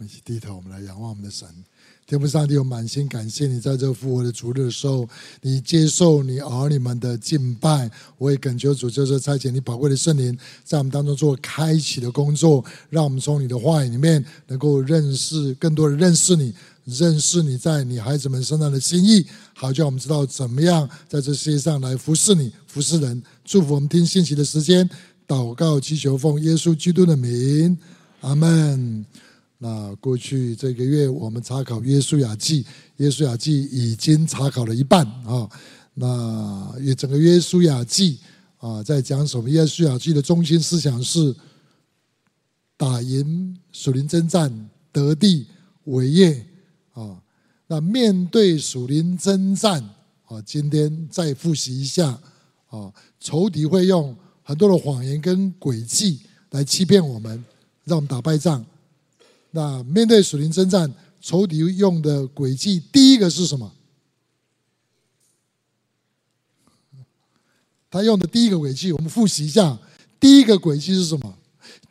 我们一起低头，我们来仰望我们的神。天父上帝，我满心感谢你，在这复活的主日的时候，你接受你儿女们的敬拜。我也恳求主，就是差遣你宝贵的圣灵，在我们当中做开启的工作，让我们从你的话语里面能够认识更多的认识你，认识你在你孩子们身上的心意，好叫我们知道怎么样在这世界上来服侍你、服侍人。祝福我们听信息的时间，祷告祈求，奉耶稣基督的名，阿们。那过去这个月我们查考约书亚记，约书亚记已经查考了一半啊。那整个约书亚记啊，在讲什么？约书亚记的中心思想是打赢属灵征战，得地伟业啊。那面对属灵征战啊，今天再复习一下啊，仇敌会用很多的谎言跟诡计来欺骗我们，让我们打败仗。那面对属灵征战，仇敌用的诡计，第一个是什么？他用的第一个诡计，我们复习一下。第一个诡计是什么？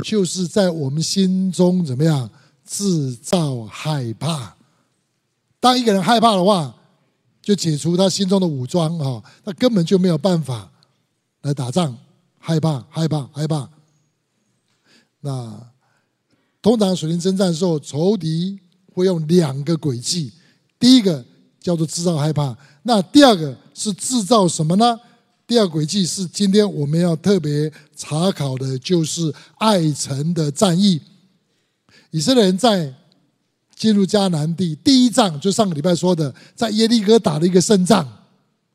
就是在我们心中怎么样制造害怕。当一个人害怕的话，就解除他心中的武装啊，他根本就没有办法来打仗。害怕，害怕，害怕。那通常属灵征战的时候，仇敌会用两个诡计，第一个叫做制造害怕，那第二个是制造什么呢？第二个诡计是今天我们要特别查考的，就是艾城的战役。以色列人在进入迦南地第一仗，就上个礼拜说的，在耶利哥打了一个胜仗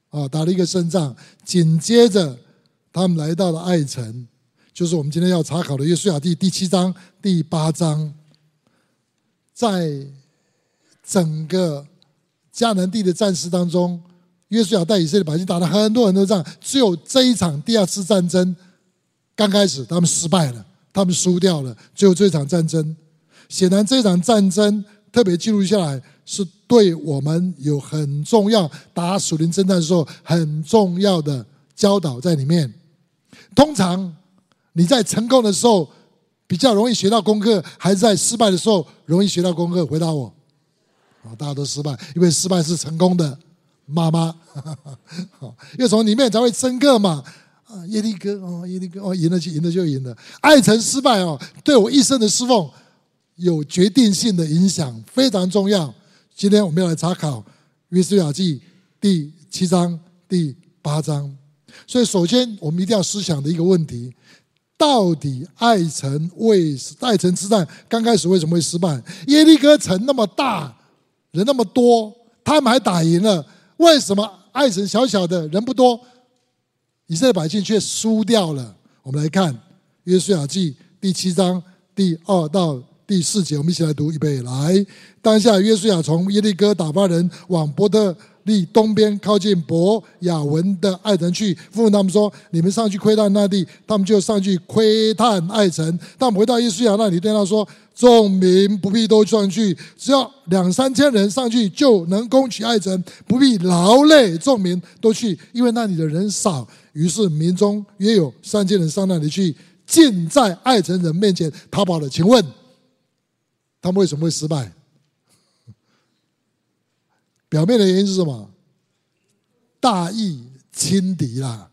啊，打了一个胜仗，紧接着他们来到了艾城。就是我们今天要查考的《约书亚记》第7章、第8章，在整个迦南地的战事当中，约书亚带以色列百姓打了很多很多仗，只有这一场第二次战争刚开始，他们失败了，他们输掉了。只有这场战争，显然这场战争特别记录下来，是对我们有很重要打属灵征战的时候很重要的教导在里面。通常你在成功的时候比较容易学到功课，还是在失败的时候容易学到功课？回答我。大家都失败，因为失败是成功的妈妈。因为从里面才会深刻嘛。耶利哥，耶利哥，赢了就赢了。艾城失败对我一生的侍奉有决定性的影响，非常重要。今天我们要来查考《约书亚记》第7章、第8章。所以首先我们一定要思想的一个问题，到底艾城之战刚开始为什么会失败？耶利哥城那么大，人那么多，他们还打赢了，为什么艾城小小的人不多，以色列百姓却输掉了？我们来看《约书亚记》第7章第2到第4节，我们一起来读。预备来。当下约书亚从耶利哥打发人往伯特利东边靠近伯雅文的艾城去，吩咐他们说：“你们上去窥探那地。”他们就上去窥探艾城。他们回到约书亚那里，对他说：“众民不必都上去，只要2000-3000人上去就能攻取艾城，不必劳累众民都去，因为那里的人少。”于是民中约有3000人上那里去，尽在艾城人面前逃跑了。请问他们为什么会失败？表面的原因是什么？大意轻敌啦，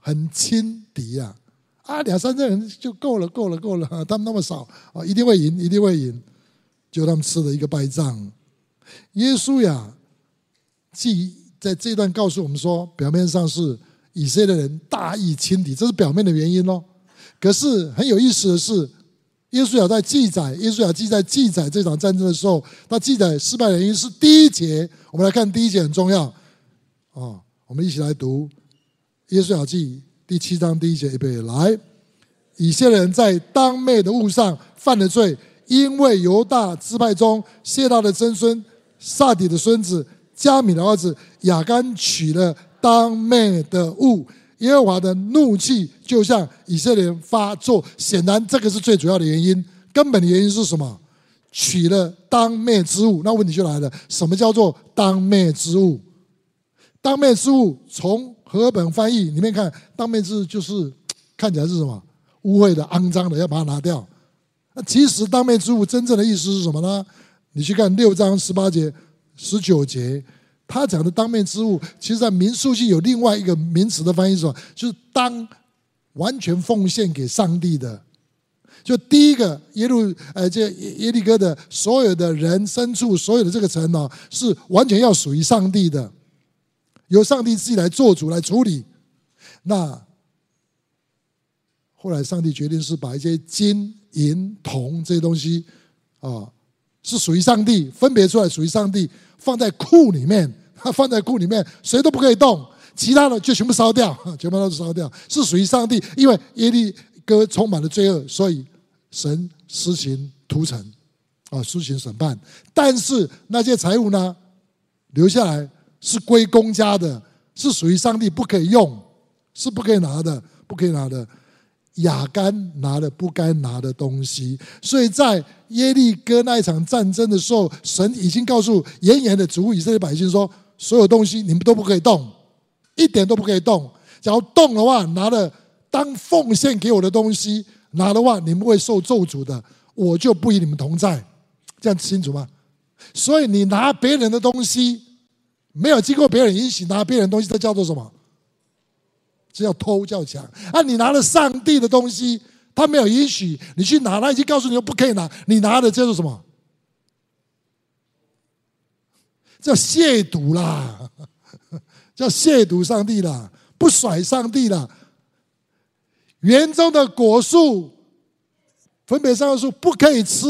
很轻敌啦，2000-3000人就够了，他们那么少，一定会赢，一定会赢。就他们吃了一个败仗。约书亚记在这一段告诉我们说，表面上是以色列人大意轻敌，这是表面的原因咯。可是很有意思的是，约书亚记在记载这场战争的时候，他记载失败的原因是第一节。我们来看第一节很重要我们一起来读约书亚记第7章第1节。预备来。以色列人在当灭的物上犯了罪，因为犹大支派中谢大的曾孙撒底的孙子加米的儿子亚干取了当灭的物，耶和华的怒气就向以色列人发作。显然这个是最主要的原因。根本的原因是什么？取了当灭之物。那问题就来了，什么叫做当灭之物？当灭之物从和合本翻译里面看，当灭之物就是看起来是什么？污秽的、肮脏的，要把它拿掉。那其实当面之物真正的意思是什么呢？你去看6章18节、19节，他讲的当面之物，其实在民数记有另外一个名词的翻译是什么？就是当完全奉献给上帝的。就第一个耶利哥的所有的人、牲畜，所有的这个城哦，是完全要属于上帝的，由上帝自己来做主来处理。那后来上帝决定是把一些金、银、铜这些东西啊，是属于上帝分别出来，属于上帝放在库里面，它放在库里面，谁都不可以动，其他的就全部烧掉，全部都烧掉，是属于上帝，因为耶利哥充满了罪恶，所以神施行屠城啊，施行审判。但是那些财物呢，留下来是归公家的，是属于上帝，不可以用，是不可以拿的，不可以拿的。亚干拿了不该拿的东西，所以在耶利哥那一场战争的时候，神已经告诉严严的嘱咐以色列百姓说：所有东西你们都不可以动，一点都不可以动。假如动的话，拿了当奉献给我的东西，拿的话你们会受咒诅的，我就不与你们同在。这样清楚吗？所以你拿别人的东西，没有经过别人允许拿别人的东西，这叫做什么？这叫偷，叫抢。你拿了上帝的东西，他没有允许你去拿，他已经告诉你不可以拿，你拿的叫做什么？叫亵渎啦，叫亵渎上帝啦，不甩上帝啦。园中的果树，分别善恶树不可以吃，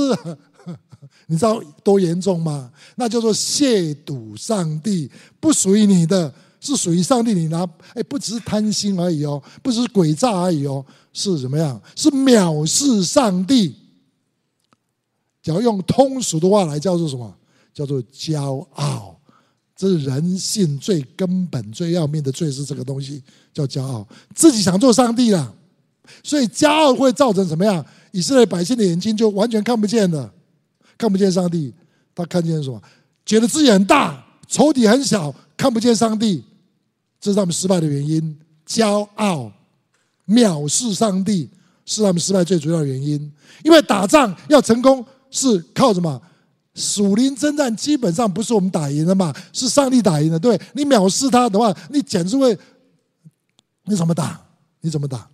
你知道多严重吗？那叫做亵渎上帝，不属于你的，是属于上帝。你拿，不只是贪心而已哦，不只是诡诈而已哦，是怎么样？是藐视上帝。只要用通俗的话来叫做什么？叫做骄傲。这是人性最根本、最要命的罪，是这个东西叫骄傲，自己想做上帝啦。所以骄傲会造成什么样？以色列百姓的眼睛就完全看不见了，看不见上帝。他看见什么？觉得自己很大，仇敌很小，看不见上帝。这是他们失败的原因，骄傲、藐视上帝是他们失败最主要的原因。因为打仗要成功是靠什么？属灵征战基本上不是我们打赢的嘛，是上帝打赢的。对，你藐视他的话，你简直会，你怎么打？你怎么打？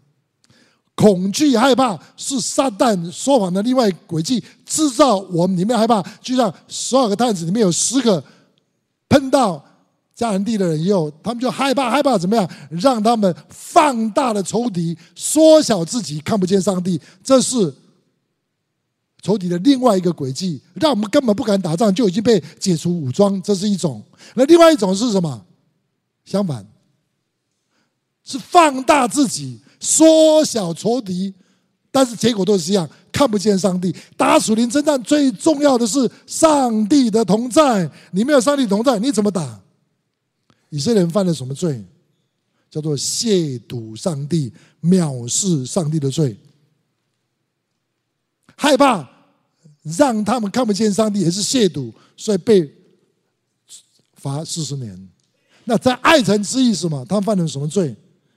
恐惧、害怕是撒旦说谎的另外诡计，制造我们里面害怕。就像12个探子里面有10个碰到迦南地的人以后，他们就害怕，害怕怎么样？让他们放大的仇敌，缩小自己，看不见上帝。这是仇敌的另外一个诡计，让我们根本不敢打仗，就已经被解除武装。这是一种。那另外一种是什么？相反，是放大自己，缩小仇敌，但是结果都是一样，看不见上帝。打属灵征战最重要的是上帝的同在，你没有上帝同在，你怎么打？以色列人犯了什么罪？叫做亵渎上帝、藐视上帝的罪。害怕让他们看不见上帝，也是亵渎，所以被罚40年。那在爱城之役是什么？他们犯了什么罪？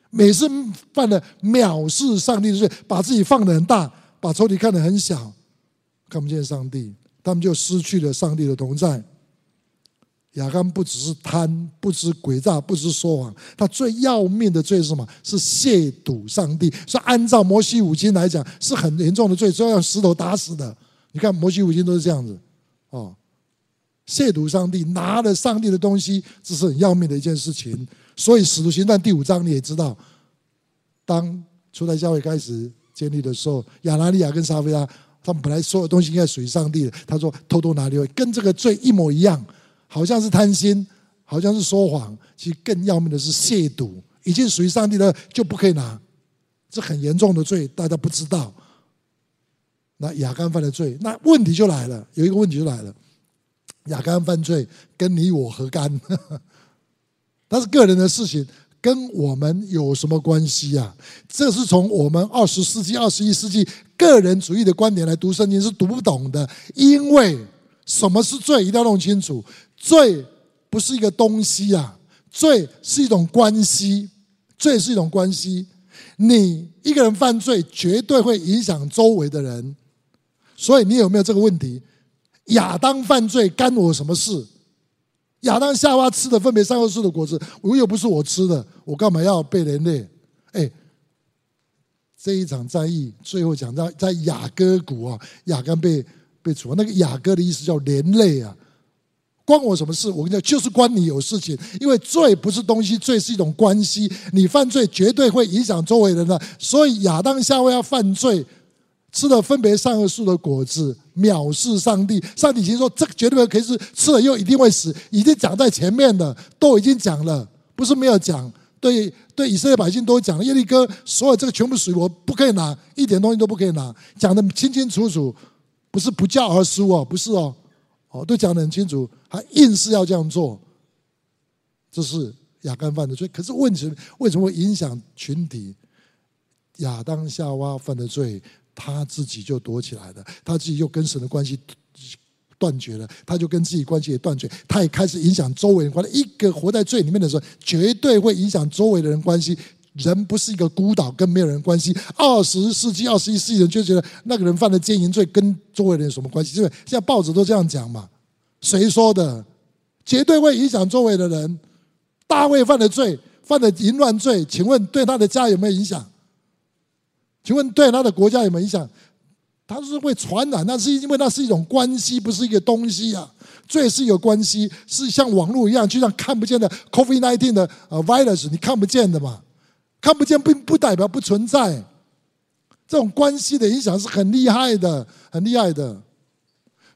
每次犯了藐视上帝的罪，把自己放得很大，把仇敌看得很小，看不见上帝，他们就失去了上帝的同在。亚干不只是贪，不只是诡诈，不只是说谎，他最要命的罪是什么？是亵渎上帝。所以按照摩西五经来讲，是很严重的罪，是要用石头打死的。你看摩西五经都是这样子哦，亵渎上帝，拿了上帝的东西，这是很要命的一件事情。所以使徒行传第5章你也知道，当初代教会开始建立的时候，亚拿尼亚跟撒非拉他们本来所有东西应该属于上帝的，他说偷偷拿留，跟这个罪一模一样，好像是贪心，好像是说谎，其实更要命的是亵渎，已经属于上帝的就不可以拿，这很严重的罪，大家不知道。那亚干犯的罪，那问题就来了，有一个问题就来了，亚干犯罪跟你我何干？他是个人的事情，跟我们有什么关系啊？这是从我们20世纪、21世纪个人主义的观点来读圣经是读不懂的，因为什么是罪一定要弄清楚。罪不是一个东西啊，罪是一种关系，罪是一种关系。你一个人犯罪，绝对会影响周围的人，所以你有没有这个问题？亚当犯罪干我什么事？亚当夏娃吃的分别善恶树的果子，我又不是我吃的，我干嘛要被连累？哎，这一场战役最后讲到在雅各谷啊，亚干被处罚。那个雅各的意思叫连累啊。 关我什么事？我跟你讲，就是关你有事情，因为罪不是东西，罪是一种关系。你犯罪绝对会影响周围人的，所以亚当夏娃要犯罪，吃了分别善恶树的果子，藐视上帝。上帝已经说，这个绝对可以是吃了又一定会死，已经讲在前面了，都已经讲了，不是没有讲。对以色列百姓都讲了，耶利哥所有这个全部属于我，不可以拿一点东西都不可以拿，讲得清清楚楚，不是不教而书哦，不是哦。 哦，都讲得很清楚，还硬是要这样做，这是亚干犯的罪。可是问题为什么会影响群体？亚当夏娃犯的罪，他自己就躲起来了，他自己就跟神的关系断绝了，他就跟自己关系也断绝，他也开始影响周围人关系。一个活在罪里面的时候，绝对会影响周围的人关系。人不是一个孤岛，跟没有人关系。20世纪、21世纪人就觉得那个人犯了奸淫罪，跟周围人有什么关系？因为现在报纸都这样讲嘛，谁说的？绝对会影响周围的人。大卫犯了罪，犯了淫乱罪，请问对他的家有没有影响？请问对他的国家有没有影响？他是会传染，那是因为那是一种关系，不是一个东西啊。罪是有关系，是像网络一样，就像看不见的 COVID-19 的virus， 你看不见的嘛。 看不见并不代表不存在，这种关系的影响是很厉害的，很厉害的。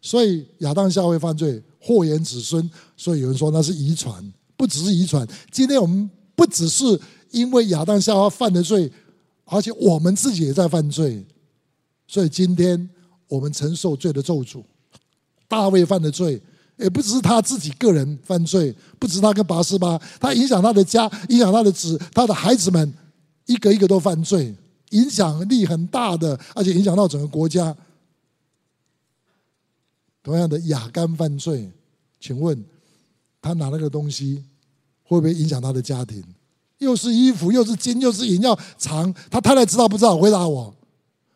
所以亚当夏娃犯罪，祸延子孙。所以有人说那是遗传，不只是遗传。今天我们不只是因为亚当夏娃犯的罪，而且我们自己也在犯罪。所以今天我们承受罪的咒诅。大卫犯的罪。 也不只是他自己个人犯罪，不只是他跟拔示巴，他影响他的家，影响他的子，他的孩子们，一个一个都犯罪，影响力很大的，而且影响到整个国家。同样的，亚干犯罪，请问他拿那个东西会不会影响他的家庭？又是衣服，又是金，又是银，要藏。他太太知道不知道？回答我。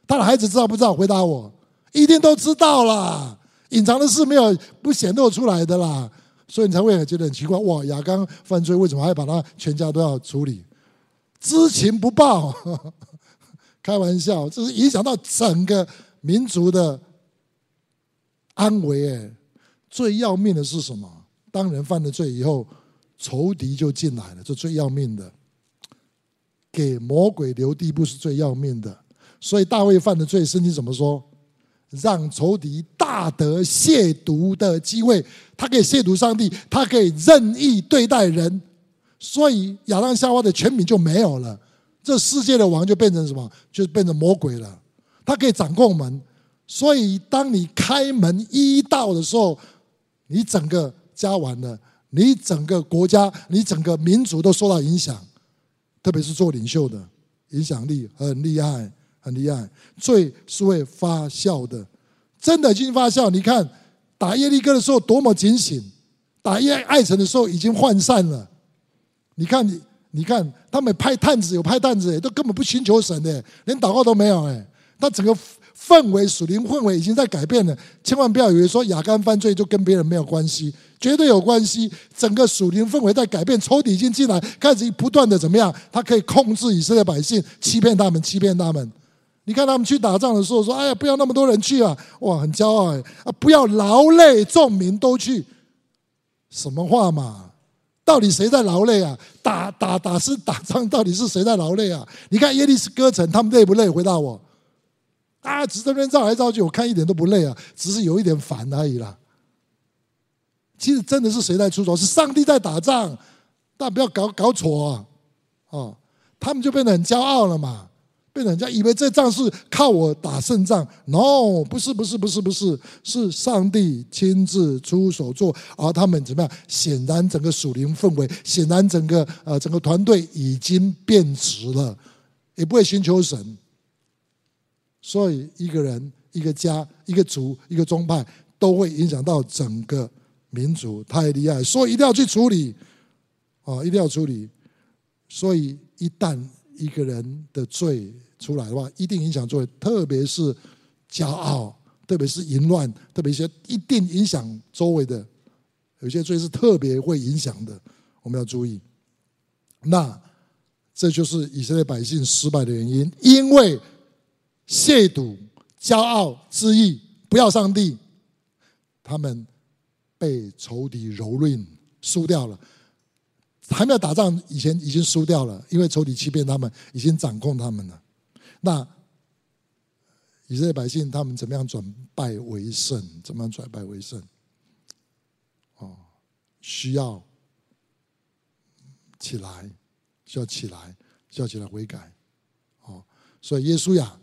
他的孩子知道不知道？回答我。一定都知道啦。 隐藏的事没有不显露出来的啦，所以你才会觉得很奇怪。哇，亚干犯罪为什么还把他全家都要处理？知情不报，开玩笑，这是影响到整个民族的安危。哎，最要命的是什么？当人犯了罪以后，仇敌就进来了，这最要命的。给魔鬼留地步是最要命的。所以大卫犯的罪，圣经怎么说？ 让仇敌大得亵渎的机会，他可以亵渎上帝，他可以任意对待人，所以亚当夏娃的权柄就没有了。这世界的王就变成什么？就变成魔鬼了。他可以掌控门，所以当你开门一道的时候，你整个家完了，你整个国家，你整个民族都受到影响，特别是做领袖的，影响力很厉害。 很厉害，罪是会发酵的，真的已经发酵。你看打耶利哥的时候多么警醒，打艾城的时候已经涣散了。你看，他们派探子有派探子，都根本不寻求神的，连祷告都没有。哎，他整个氛围属灵氛围已经在改变了。千万不要以为说亚干犯罪就跟别人没有关系，绝对有关系。整个属灵氛围在改变，仇敌已经进来，开始不断的怎么样？他可以控制以色列百姓，欺骗他们，欺骗他们。 你看他们去打仗的时候说：“哎呀，不要那么多人去啊！”哇，很骄傲哎！啊，不要劳累众民都去，什么话嘛？到底谁在劳累啊？打仗，到底是谁在劳累啊？你看耶利哥城，他们累不累？回答我。啊，只在那边绕来绕去，我看一点都不累啊，只是有一点烦而已啦。其实真的是谁在出手？是上帝在打仗，但不要搞错啊！哦，他们就变得很骄傲了嘛。 被人家以为这仗是靠我打胜仗 ，no， 不是，是上帝亲自出手做，而他们怎么样？显然整个属灵氛围，显然整个团队已经变质了，也不会寻求神。所以一个人、一个家、一个族、一个宗派，都会影响到整个民族，太厉害，所以一定要去处理，哦，一定要处理。所以一旦 一个人的罪出来的话，一定影响罪，特别是骄傲，特别是淫乱，特别一些一定影响周围的，有些罪是特别会影响的，我们要注意。那这就是以色列百姓失败的原因，因为亵渎、骄傲、自义，不要上帝，他们被仇敌蹂躏，输掉了。还没有打仗以前已经输掉了，因为仇敌欺骗他们，已经掌控他们了。那以色列百姓他们怎么样转败为胜？怎么样转败为胜？需要起来，需要起来，需要起来悔改。所以耶稣呀，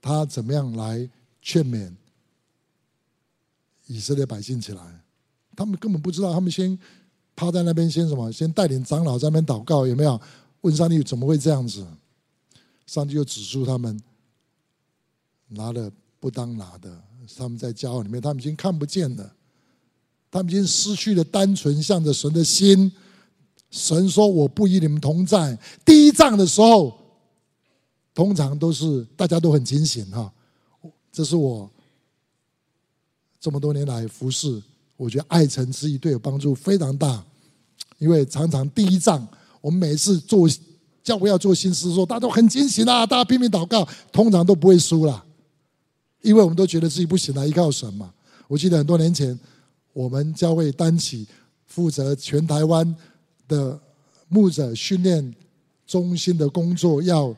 他怎么样来劝勉以色列百姓起来？他们根本不知道，他们先趴在那边，先什么？先带领长老在那边祷告，有没有？问上帝怎么会这样子？上帝就指出他们拿了不当拿的，他们在骄傲里面，他们已经看不见了，他们已经失去了单纯向着神的心。神说：“我不与你们同在。”第一仗的时候，通常都是大家都很清醒哈。这是我这么多年来服侍，我觉得爱城之役对我帮助非常大，因为常常第一仗，我们每次做教会要做新事，说大家都很清醒啊，大家拼命祷告，通常都不会输啦，因为我们都觉得自己不行了，依靠神嘛。我记得很多年前，我们教会担起负责全台湾的牧者训练中心的工作，要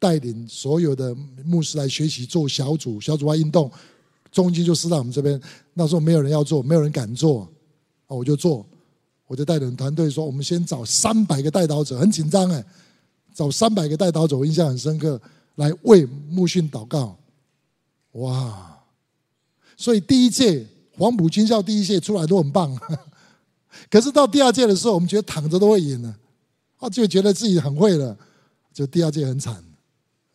带领所有的牧师来学习做小组化运动。中间就是在我们这边，那时候没有人要做，没有人敢做，我就做，我就带领团队说，我们先找300个代祷者，很紧张哎，找300个代祷者，我印象很深刻，来为牧训祷告，哇！所以第一届黄埔军校第一届出来都很棒，可是到第二届的时候，我们觉得躺着都会赢了，就觉得自己很会了，就第二届很惨，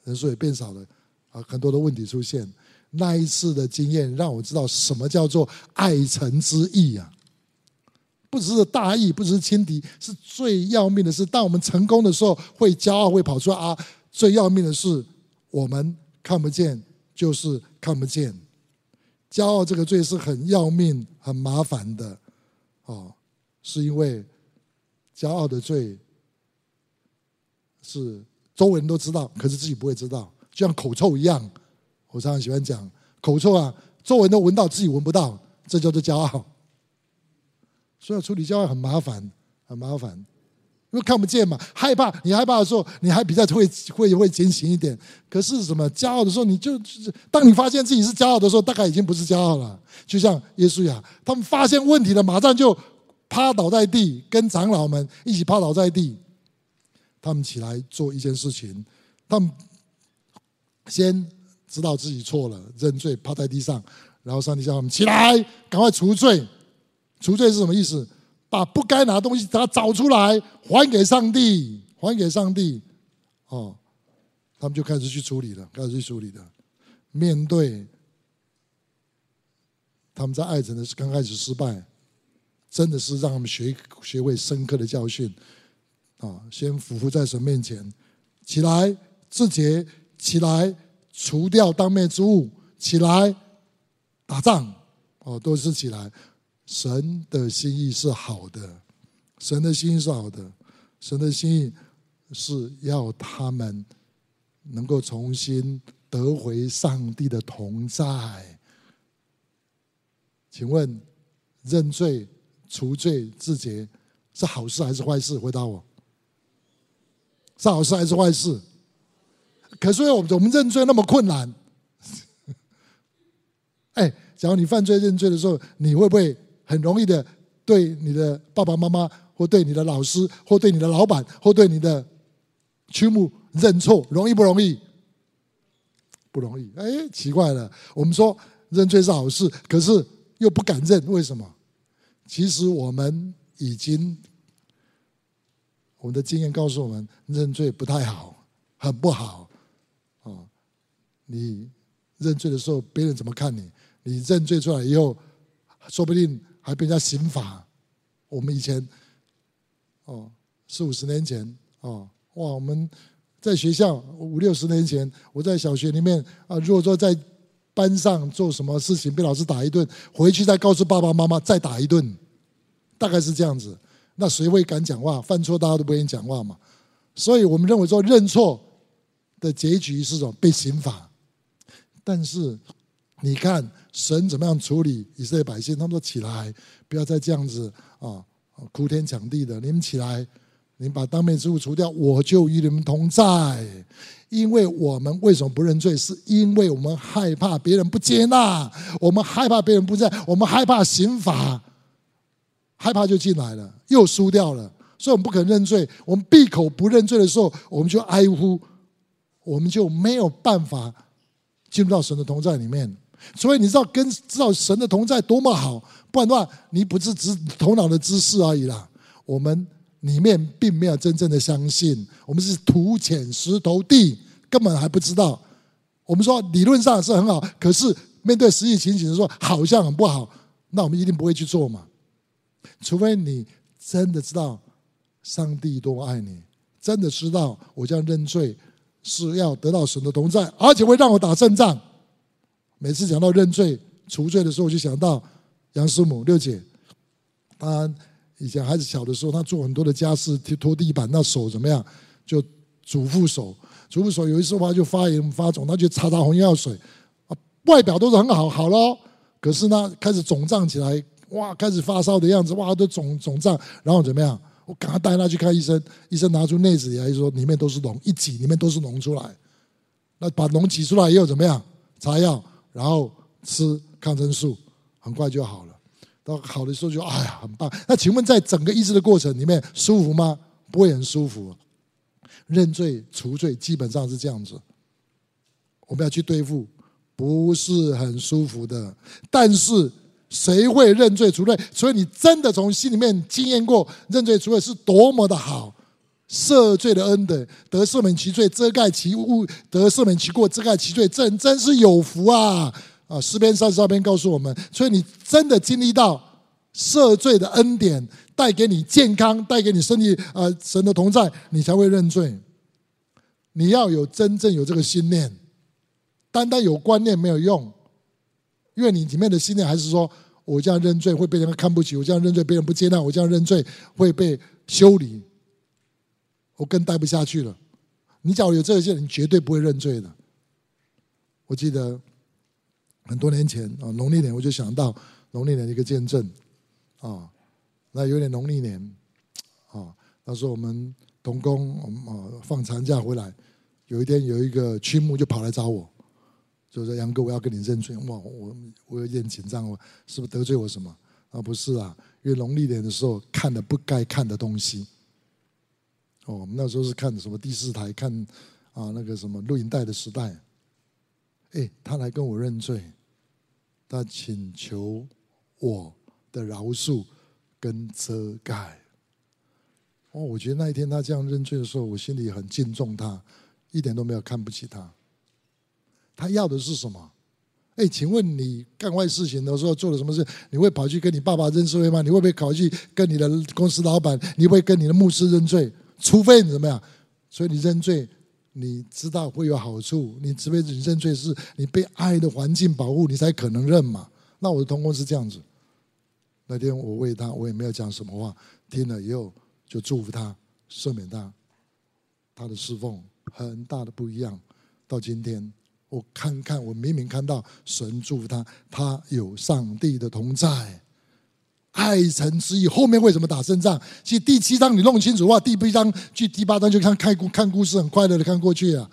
人数也变少了，很多的问题出现。那一次的经验让我知道什么叫做爱城之役啊！不只是大意，不只是轻敌，是最要命的是，当我们成功的时候会骄傲，会跑出来啊！最要命的是我们看不见，就是看不见。骄傲这个罪是很要命、很麻烦的哦，是因为骄傲的罪是周围人都知道，可是自己不会知道，就像口臭一样。我常常喜欢讲口臭啊，周围人都闻到，自己闻不到，这叫做骄傲。所以处理骄傲很麻烦，很麻烦，因为看不见嘛，害怕。你害怕的时候，你还比较会警醒一点。可是什么骄傲的时候，你就当你发现自己是骄傲的时候，大概已经不是骄傲了。就像耶稣呀，他们发现问题了，马上就趴倒在地，跟长老们一起趴倒在地。他们起来做一件事情，他们先知道自己错了，认罪，趴在地上，然后上帝叫他们起来，赶快除罪。除罪是什么意思？把不该拿的东西把它找出来，还给上帝，还给上帝。他们就开始去处理了，开始去处理了。面对他们在爱城的刚开始失败，真的是让他们学会深刻的教训。先俯伏在神面前，起来自洁，起来。除掉当灭之物，起来打仗，都是起来。神的心意是好的，神的心意是好的，神的心意是要他们能够重新得回上帝的同在。请问，认罪、除罪、自洁是好事还是坏事？回答我，是好事还是坏事？可是我们认罪那么困难，假如你犯罪认罪的时候，你会不会很容易的对你的爸爸妈妈，或对你的老师，或对你的老板，或对你的区牧认错？容易不容易？不容易。奇怪了，我们说认罪是好事，可是又不敢认，为什么？其实我们的经验告诉我们，认罪不太好，很不好。你认罪的时候，别人怎么看你？你认罪出来以后，说不定还被人家刑罚。我们以前，40-50年前，我们在学校50-60年前，我在小学里面啊，如果说在班上做什么事情被老师打一顿，回去再告诉爸爸妈妈，再打一顿，大概是这样子。那谁会敢讲话？犯错大家都不愿意讲话嘛。所以我们认为说认错的结局是什么？被刑罚。但是你看神怎么样处理以色列百姓？他们说起来，不要再这样子啊，哭天抢地的，你们起来。你把当面之物除掉，我就与你们同在。因为我们为什么不认罪？是因为我们害怕别人不接纳，我们害怕别人不在，我们害怕刑罚，害怕就进来了，又输掉了。所以我们不肯认罪，我们闭口不认罪的时候，我们就哀呼，我们就没有办法进入到神的同在里面。所以你知道神的同在多么好，不然的话，你不是只头脑的知识而已啦。我们里面并没有真正的相信，我们是土浅石头地，根本还不知道。我们说理论上是很好，可是面对实际情形说好像很不好，那我们一定不会去做嘛。除非你真的知道上帝多爱你，真的知道我这样认罪是要得到神的同在，而且会让我打胜仗。每次讲到认罪除罪的时候，我就想到杨师母六姐，她以前孩子小的时候，他做很多的家事，拖地板，那手怎么样？就主妇手。有一次他就发炎发肿，他就擦红药水，外表都是很好，好了，可是呢开始肿胀起来，哇，开始发烧的样子，哇，都肿胀，然后怎么样？我赶快带他去看医生，医生拿出内子来说，里面都是脓，一挤里面都是脓出来。那把脓挤出来以后怎么样？擦药，然后吃抗生素，很快就好了。到好的时候就哎呀很棒。那请问在整个医治的过程里面舒服吗？不会很舒服。认罪除罪基本上是这样子，我们要去对付不是很舒服的。但是谁会认罪除罪？所以你真的从心里面经验过认罪除罪是多么的好，赦罪的恩德，得赦免其罪遮盖其过，得赦免其过遮盖其罪，这人真是有福啊。诗篇32篇告诉我们，所以你真的经历到赦罪的恩典，带给你健康，带给你身体神的同在，你才会认罪。你要有真正有这个心念，单单有观念没有用，因为你里面的心念还是说，我这样认罪会被人看不起，我这样认罪别人不接纳，我这样认罪会被修理，我更待不下去了。你假如有这些，你绝对不会认罪的。我记得很多年前啊，农历年我就想到农历年的一个见证啊，那有点农历年啊，那时候我们同工放长假回来，有一天有一个区牧就跑来找我，就说杨哥，我要跟你认罪。哇，我有点紧张，我是不是得罪我什么？啊，不是啊，因为农历年的时候看了不该看的东西。哦，我们那时候是看什么第四台看啊那个什么录影带的时代。哎，他来跟我认罪，他请求我的饶恕跟遮盖。哦，我觉得那一天他这样认罪的时候，我心里很敬重他，一点都没有看不起他。他要的是什么？哎，请问你干坏事情的时候做了什么事？你会跑去跟你爸爸认罪吗？你会不会跑去跟你的公司老板？你会跟你的牧师认罪？除非你怎么样？所以你认罪，你知道会有好处，你除非你认罪是你被爱的环境保护，你才可能认嘛。那我的同工是这样子，那天我为他，我也没有讲什么话，听了以后就祝福他，赦免他，他的侍奉很大的不一样。到今天我看看，我明明看到神祝福他，他有上帝的同在，爱神之意，后面为什么打胜仗？其实第七章你弄清楚的话，第八章去第八章就看故事，很快乐的看过去了，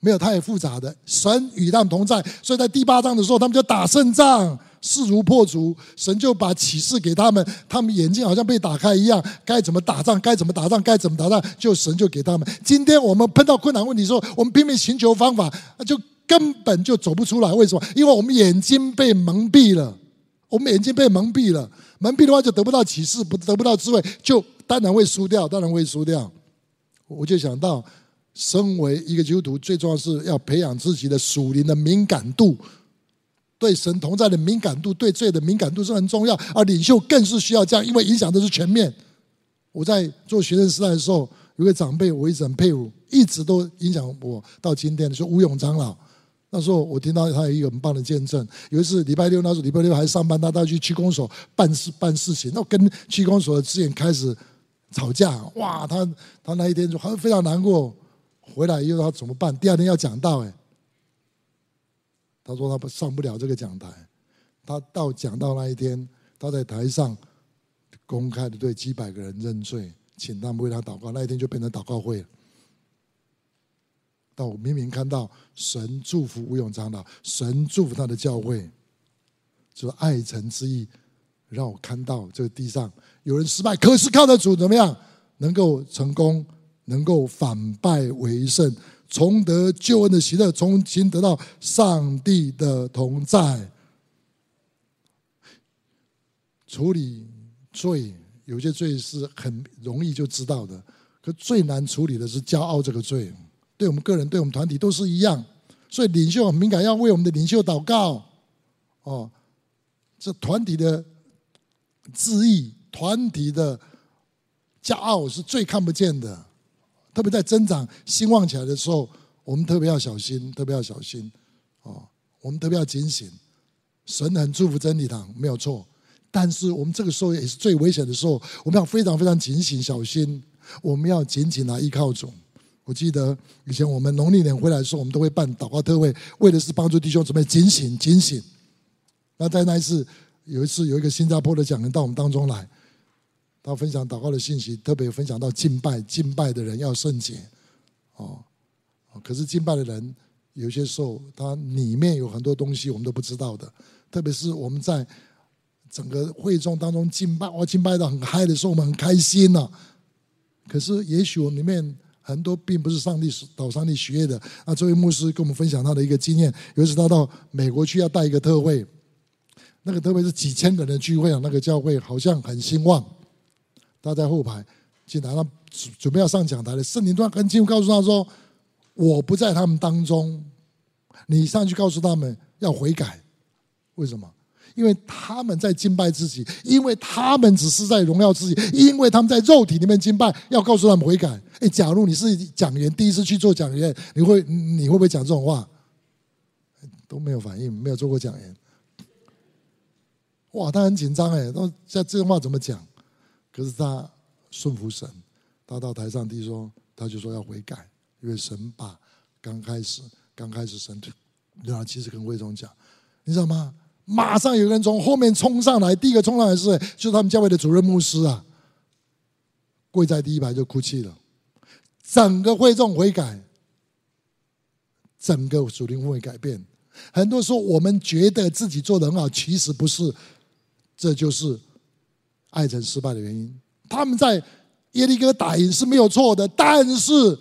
没有太复杂的。神与他们同在，所以在第八章的时候，他们就打胜仗，势如破竹。神就把启示给他们，他们眼睛好像被打开一样，该怎么打仗，该怎么打仗，该怎么打仗，就神就给他们。今天我们碰到困难问题的时候，我们拼命寻求方法，就根本就走不出来。为什么？因为我们眼睛被蒙蔽了。我们眼睛被蒙蔽了，蒙蔽的话就得不到启示，得不到智慧，就当然会输掉，当然会输掉。我就想到，身为一个基督徒，最重要是要培养自己的属灵的敏感度，对神同在的敏感度，对罪的敏感度是很重要。而领袖更是需要这样，因为影响的是全面。我在做学生时代的时候，有个长辈我一直很佩服，一直都影响我到今天的，就是吴永长老。那时候我听到他有一个很棒的见证。有一次礼拜六，那时候礼拜六还上班，他去区公所办事情，那跟区公所的职员开始吵架。哇，他那一天就非常难过，回来以后他怎么办？第二天要讲道，他说他上不了这个讲台。他到讲道那一天，他在台上公开的对几百个人认罪，请他们为他祷告。那一天就变成祷告会了。但我明明看到神祝福吴永长老，神祝福他的教会，就是爱城之意，让我看到这个地上有人失败，可是靠着主怎么样能够成功，能够反败为胜，重得救恩的喜乐，重新得到上帝的同在。处理罪，有些罪是很容易就知道的，可最难处理的是骄傲这个罪。对我们个人，对我们团体都是一样，所以领袖很敏感，要为我们的领袖祷告。这团体的自义、团体的骄傲是最看不见的，特别在增长、兴旺起来的时候，我们特别要小心，特别要小心。我们特别要警醒。神很祝福真理堂，没有错，但是我们这个时候也是最危险的时候，我们要非常非常警醒、小心，我们要紧紧来依靠主。我记得以前我们农历年回来的时候，我们都会办祷告特会，为的是帮助弟兄姊妹警醒警醒。那在那一次，有一个新加坡的讲员到我们当中来，他分享祷告的信息，特别分享到敬拜的人要圣洁。可是敬拜的人有些时候他里面有很多东西我们都不知道的，特别是我们在整个会众当中敬拜，敬拜到很嗨的时候，我们很开心了。可是也许我们里面很多并不是上帝喜悦的。那这位牧师跟我们分享他的一个经验，有一次他到美国去要带一个特会，那个特会是几千个人的聚会啊，那个教会好像很兴旺。他在后排进来，他准备要上讲台了，圣灵突然很清楚告诉他说：“我不在他们当中，你上去告诉他们要悔改。”为什么？因为他们在敬拜自己，因为他们只是在荣耀自己，因为他们在肉体里面敬拜，要告诉他们悔改。假如你是讲员，第一次去做讲员，你会不会讲这种话？都没有反应，没有做过讲员。哇，他很紧张这种话怎么讲？可是他顺服神，他到台上他就说要悔改，因为神把刚开始神让他其实跟会众讲，你知道吗？马上有个人从后面冲上来，第一个冲上来是就是他们教会的主任牧师啊，跪在第一排就哭泣了。整个会众悔改，整个属灵会改变。很多时候我们觉得自己做得很好，其实不是，这就是爱城失败的原因。他们在耶利哥打赢是没有错的，但是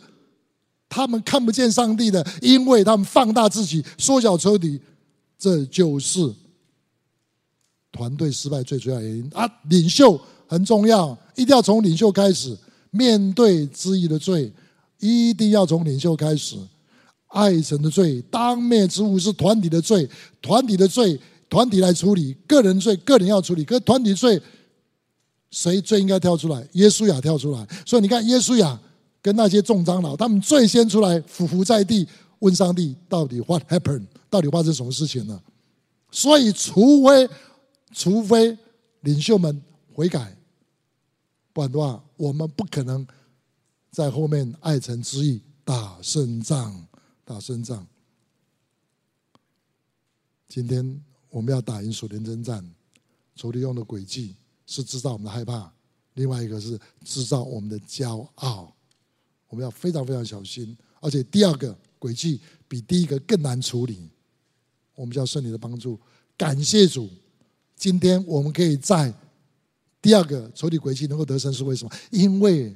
他们看不见上帝的，因为他们放大自己，缩小仇敌，这就是团队失败最主要原因啊！领袖很重要，一定要从领袖开始。面对自己的罪，一定要从领袖开始。爱神的罪，当面之物是团体的罪，团体的罪团体来处理，个人罪个人要处理。可是团体罪，谁最应该跳出来？耶稣亚跳出来。所以你看，耶稣亚跟那些众长老，他们最先出来，俯伏在地，问上帝到底 what happened， 到底发生什么事情呢？所以除非领袖们悔改，不然的话我们不可能在后面爱城之意打胜仗。今天我们要打赢属灵征战，仇敌用的诡计是制造我们的害怕，另外一个是制造我们的骄傲，我们要非常非常小心。而且第二个诡计比第一个更难处理，我们需要圣灵的帮助。感谢主，今天我们可以在第二个仇敌诡计能够得胜，是为什么？因为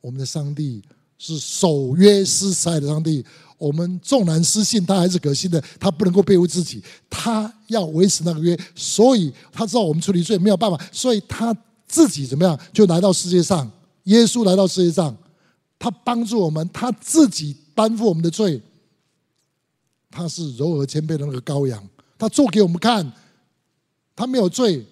我们的上帝是守约施慈爱的上帝，我们纵然失信，他还是可信的，他不能够背负自己，他要维持那个约，所以他知道我们处理罪没有办法，所以他自己怎么样就来到世界上，耶稣来到世界上，他帮助我们，他自己担负我们的罪，他是柔和谦卑的那个羔羊，他做给我们看，他没有罪，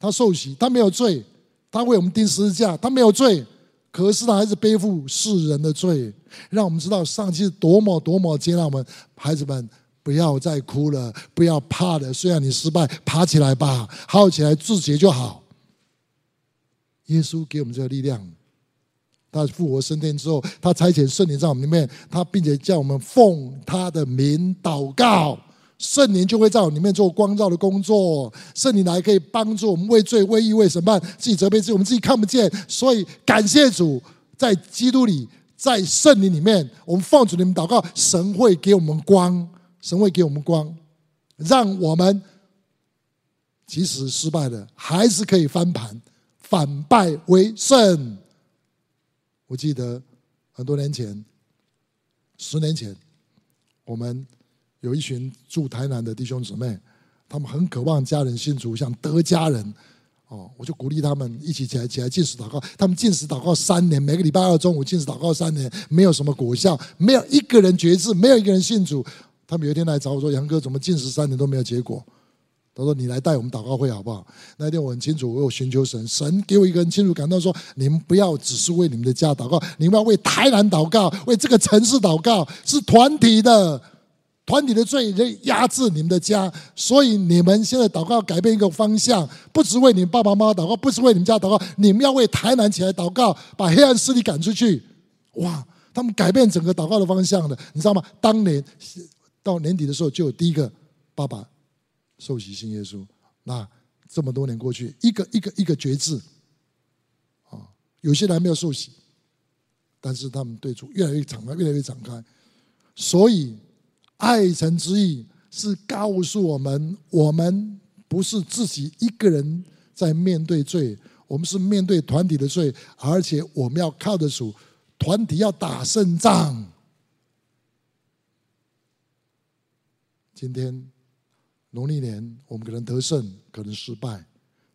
他受洗，他没有罪，他为我们钉十字架，他没有罪，可是他还是背负世人的罪，让我们知道上帝是多么多么接纳我们。孩子们，不要再哭了，不要怕了。虽然你失败，爬起来吧，好起来，自觉就好。耶稣给我们这个力量，他复活升天之后，他差遣圣灵在我们里面，他并且叫我们奉他的名祷告，圣灵就会在我们里面做光照的工作。圣灵来可以帮助我们为罪、为义、为审判，自己责备自己，我们自己看不见。所以感谢主，在基督里，在圣灵里面，我们奉主的名祷告，神会给我们光，神会给我们光，让我们即使失败了，还是可以翻盘，反败为胜。我记得很多年前，10年前，我们有一群住台南的弟兄姊妹，他们很渴望家人信主，想得家人哦，我就鼓励他们一起起来禁食祷告。他们禁食祷告3年，每个礼拜二中午禁食祷告3年，没有什么果效，没有一个人觉志，没有一个人信主。他们有一天来找我说：“杨哥，怎么禁食3年都没有结果？”他说：“你来带我们祷告会好不好？”那天我很清楚，我有寻求神，神给我一个很清楚感动，说：“你们不要只是为你们的家祷告，你们要为台南祷告，为这个城市祷告，是团体的。团体的罪压制你们的家，所以你们现在祷告改变一个方向，不只为你们爸爸妈妈祷告，不只为你们家祷告，你们要为台南起来祷告，把黑暗势力赶出去。”哇，他们改变整个祷告的方向了，你知道吗？当年到年底的时候，就有第一个爸爸受洗信耶稣。那这么多年过去，一个觉志，有些人还没有受洗，但是他们对主越来越敞开，越来越敞开。所以爱城之意是告诉我们，我们不是自己一个人在面对罪，我们是面对团体的罪，而且我们要靠得住，团体要打胜仗。今天农历年，我们可能得胜，可能失败，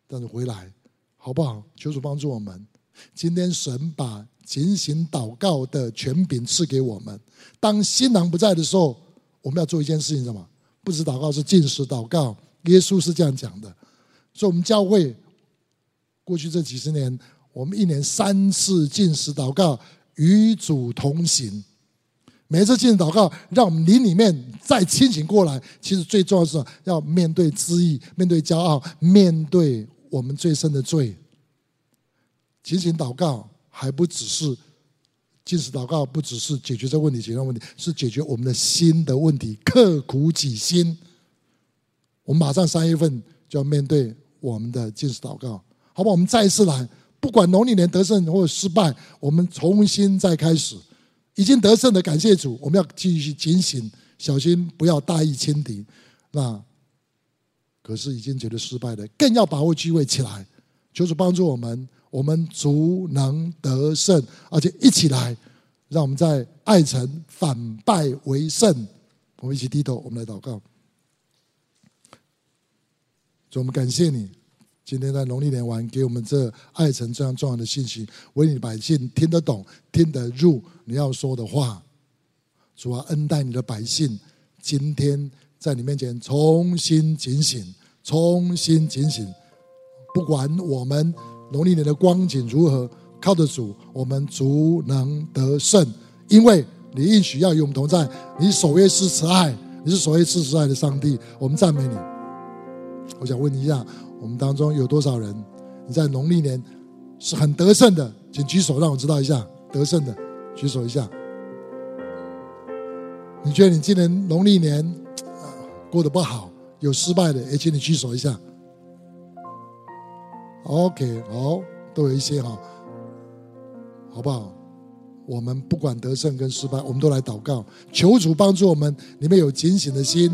但是回来好不好？求主帮助我们。今天神把警醒祷告的权柄赐给我们，当新郎不在的时候，我们要做一件事情，什么？不止祷告，是禁食祷告。耶稣是这样讲的。所以我们教会过去这几十年，我们1年3次禁食祷告，与主同行。每一次禁食祷告，让我们灵里面再清醒过来。其实最重要的是要面对自义，面对骄傲，面对我们最深的罪。警醒祷告还不只是禁食祷告，不只是解决这问题，解决问题是解决我们的心的问题，刻苦己心。我们马上3月份就要面对我们的禁食祷告，好不好？我们再一次来，不管农历年得胜或失败，我们重新再开始。已经得胜的感谢主，我们要继续警醒，小心不要大意轻敌。那可是已经觉得失败的，更要把握机会起来。求主帮助我们，我们足能得胜，而且一起来，让我们在爱城反败为胜。我们一起低头，我们来祷告。主，我们感谢你，今天在农历年晚给我们这爱城这样重要的信息，为你百姓听得懂、听得入你要说的话。主啊，恩待你的百姓，今天在你面前重新警醒，重新警醒。不管我们农历年的光景如何，靠着主，我们足能得胜，因为你应许要与我们同在，你守约施慈爱，你是守约施慈爱的上帝，我们赞美你。我想问一下，我们当中有多少人，你在农历年是很得胜的？请举手让我知道一下，得胜的举手一下。你觉得你今年农历年过得不好，有失败的，也请你举手一下。OK， 好，都有一些哈，好不好？我们不管得胜跟失败，我们都来祷告，求主帮助我们，里面有警醒的心，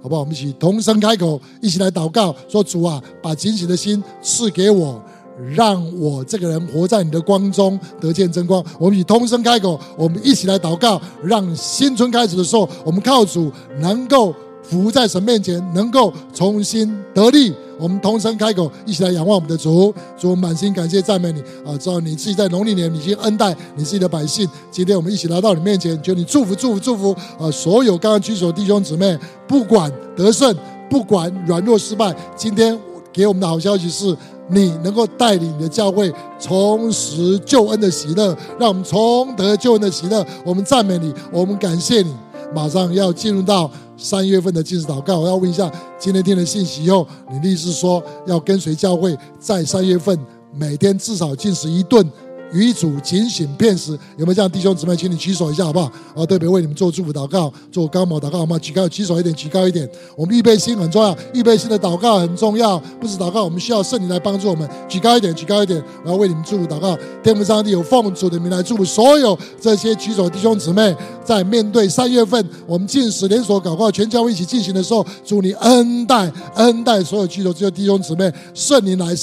好不好？我们一起同声开口，一起来祷告，说：“主啊，把警醒的心赐给我，让我这个人活在你的光中，得见真光。”我们一起同声开口，我们一起来祷告，让新春开始的时候，我们靠主能够伏在神面前，能够重新得力。我们同声开口，一起来仰望我们的主。主，我们满心感谢赞美你啊！知道你自己在农历年，你已经恩待你自己的百姓。今天我们一起来到你面前，求你祝福啊！所有刚刚举手弟兄姊妹，不管得胜，不管软弱失败，今天给我们的好消息是，你能够带领你的教会重拾救恩的喜乐，让我们重得救恩的喜乐。我们赞美你，我们感谢你。马上要进入到3月份的禁食祷告。我要问一下，今天听了信息以后，你立志说要跟随教会，在3月份每天至少禁食1顿。 与主警醒片时，有没有这样弟兄姊妹？请你举手一下，好不好？啊，特别为你们做祝福祷告，做高某祷告，好吗？举手一点，举高一点。我们预备心很重要，预备心的祷告很重要。不是祷告，我们需要圣灵来帮助我们。举高一点，举高一点。我要为你们祝福祷告，天父上帝有奉主的名来祝福所有这些举手弟兄姊妹，在面对3月份我们禁食连锁祷告全教会一起进行的时候，祝你恩待所有举手弟兄姊妹，圣灵来，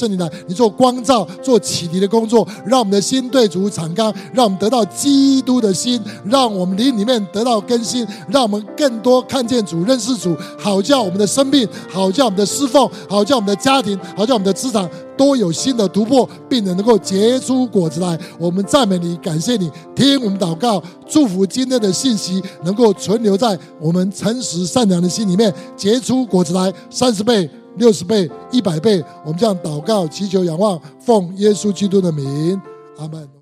你做光照，做启迪的工作，让我们的心。 心对主敞开，让我们得到基督的心，让我们灵里面得到更新，让我们更多看见主、认识主，好叫我们的生命，好叫我们的侍奉，好叫我们的家庭，好叫我们的职场都有新的突破，并能够结出果子来。我们赞美你，感谢你，听我们祷告，祝福今天的信息能够存留在我们诚实善良的心里面，结出果子来，30倍、60倍、100倍。我们这样祷告，祈求仰望，奉耶稣基督的名。 阿门。